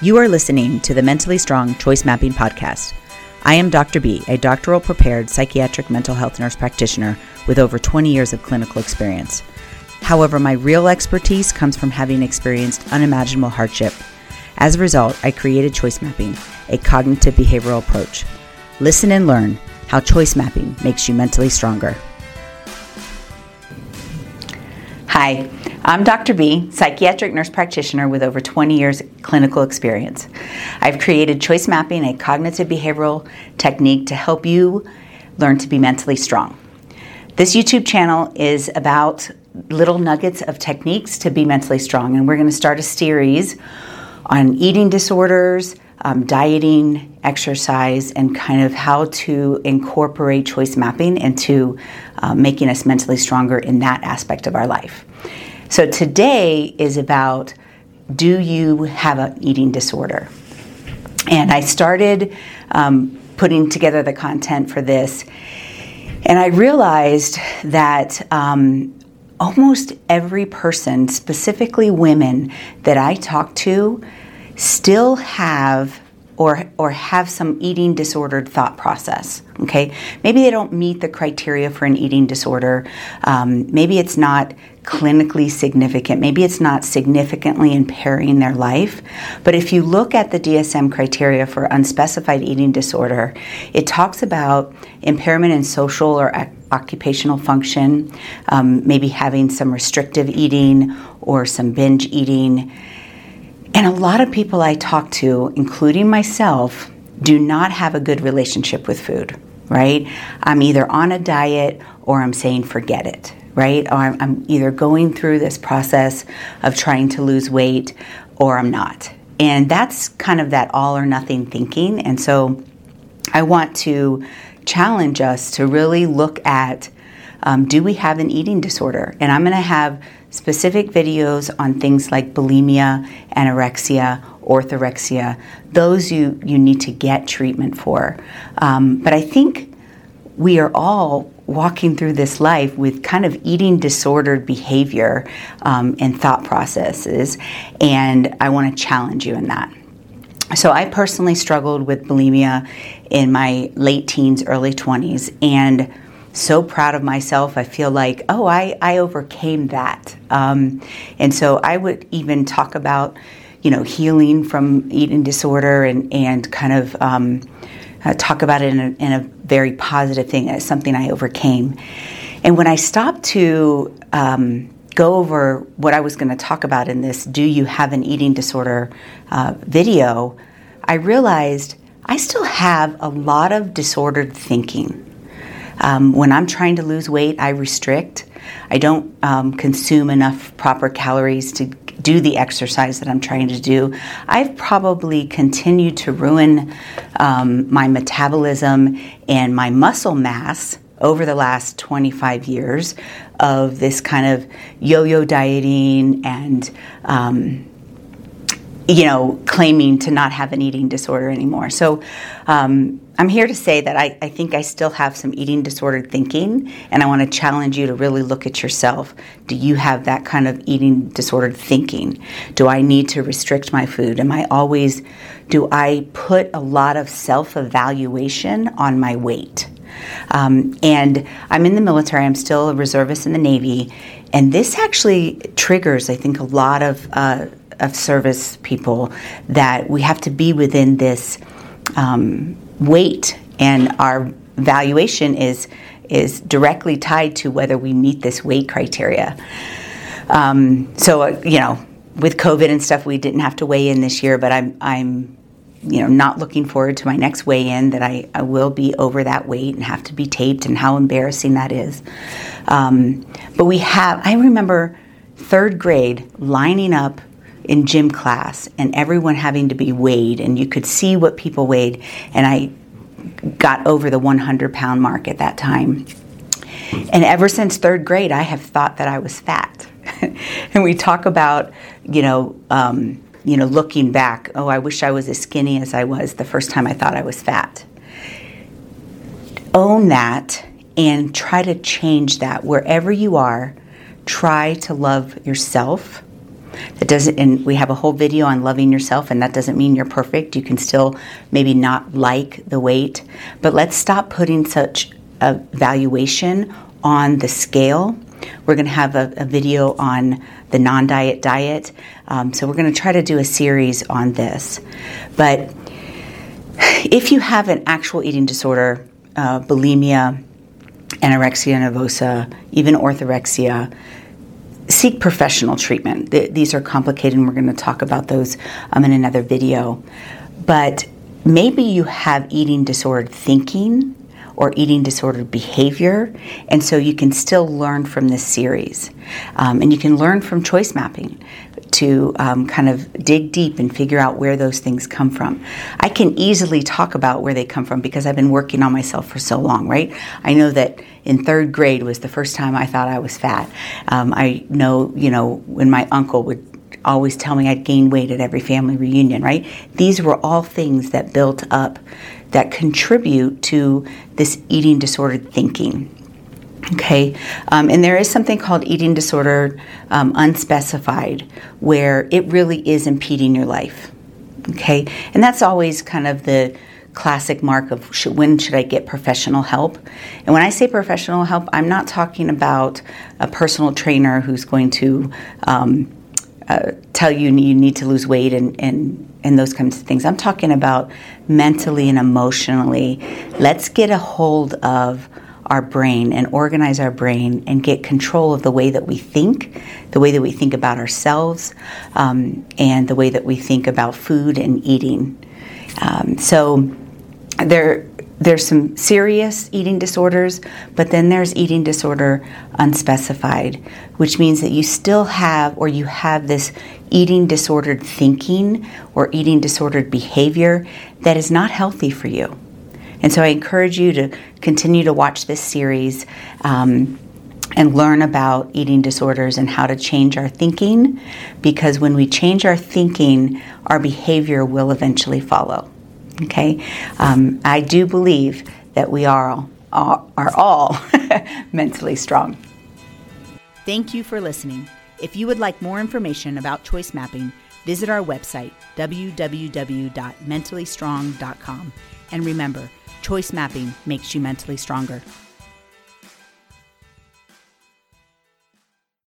You are listening to the Mentally Strong Choice Mapping Podcast. I am Dr. B, a doctoral prepared psychiatric mental health nurse practitioner with over 20 years of clinical experience. However, my real expertise comes from having experienced unimaginable hardship. As a result, I created choice mapping, a cognitive behavioral approach. Listen and learn how choice mapping makes you mentally stronger. Hi, I'm Dr. B, psychiatric nurse practitioner with over 20 years clinical experience. I've created choice mapping, a cognitive behavioral technique to help you learn to be mentally strong. This YouTube channel is about little nuggets of techniques to be mentally strong, and we're going to start a series on eating disorders, dieting, exercise, and kind of how to incorporate choice mapping into making us mentally stronger in that aspect of our life. So today is about, do you have an eating disorder? And I started putting together the content for this, and I realized that almost every person, specifically women that I talk to, still have or have some eating disordered thought process, okay? Maybe they don't meet the criteria for an eating disorder. Maybe it's not clinically significant. Maybe it's not significantly impairing their life. But if you look at the DSM criteria for unspecified eating disorder, it talks about impairment in social or occupational function, maybe having some restrictive eating or some binge eating. And a lot of people I talk to, including myself, do not have a good relationship with food, right? I'm either on a diet or I'm saying forget it, right? Or I'm either going through this process of trying to lose weight or I'm not. And that's kind of that all or nothing thinking. And so I want to challenge us to really look at, do we have an eating disorder? And I'm going to have specific videos on things like bulimia, anorexia, orthorexia. Those you need to get treatment for. But I think we are all walking through this life with kind of eating disordered behavior and thought processes, and I want to challenge you in that. So I personally struggled with bulimia in my late teens, early 20s, and so proud of myself. I feel like, I overcame that. And so I would even talk about, healing from eating disorder and kind of talk about it in a very positive thing as something I overcame. And when I stopped to go over what I was going to talk about in this Do You Have an Eating Disorder video, I realized I still have a lot of disordered thinking. When I'm trying to lose weight, I restrict. I don't consume enough proper calories to do the exercise that I'm trying to do. I've probably continued to ruin my metabolism and my muscle mass over the last 25 years of this kind of yo-yo dieting and claiming to not have an eating disorder anymore. So I'm here to say that I think I still have some eating disordered thinking, and I want to challenge you to really look at yourself. Do you have that kind of eating disordered thinking? Do I need to restrict my food? Do I put a lot of self-evaluation on my weight? And I'm in the military. I'm still a reservist in the Navy, and this actually triggers, I think, a lot of service people, that we have to be within this weight, and our valuation is directly tied to whether we meet this weight criteria. With COVID and stuff, we didn't have to weigh in this year, but I'm not looking forward to my next weigh-in, that I will be over that weight and have to be taped, and how embarrassing that is. But I remember third grade lining up in gym class and everyone having to be weighed, and you could see what people weighed, and I got over the 100-pound mark at that time. And ever since third grade, I have thought that I was fat. And we talk about, looking back, I wish I was as skinny as I was the first time I thought I was fat. Own that and try to change that. Wherever you are, try to love yourself. That doesn't, and we have a whole video on loving yourself, and that doesn't mean you're perfect. You can still maybe not like the weight, but let's stop putting such a valuation on the scale. We're going to have a video on the non-diet diet. So we're going to try to do a series on this. But if you have an actual eating disorder, bulimia, anorexia nervosa, even orthorexia, seek professional treatment. These are complicated, and we're going to talk about those in another video. But maybe you have eating disordered thinking or eating disordered behavior, and so you can still learn from this series. And you can learn from choice mapping to kind of dig deep and figure out where those things come from. I can easily talk about where they come from because I've been working on myself for so long, right? I know that in third grade was the first time I thought I was fat. I know, when my uncle would always tell me I'd gain weight at every family reunion, right? These were all things that built up that contribute to this eating disordered thinking. Okay, and there is something called eating disorder unspecified, where it really is impeding your life. Okay, and that's always kind of the classic mark of when should I get professional help. And when I say professional help, I'm not talking about a personal trainer who's going to tell you need to lose weight and those kinds of things. I'm talking about mentally and emotionally. Let's get a hold of our brain and organize our brain and get control of the way that we think, the way that we think about ourselves, and the way that we think about food and eating. So there's some serious eating disorders, but then there's eating disorder unspecified, which means that you still have, or you have this eating disordered thinking or eating disordered behavior that is not healthy for you. And so I encourage you to continue to watch this series and learn about eating disorders and how to change our thinking, because when we change our thinking, our behavior will eventually follow. Okay? I do believe that we are all mentally strong. Thank you for listening. If you would like more information about choice mapping, visit our website, www.mentallystrong.com. And remember, choice mapping makes you mentally stronger.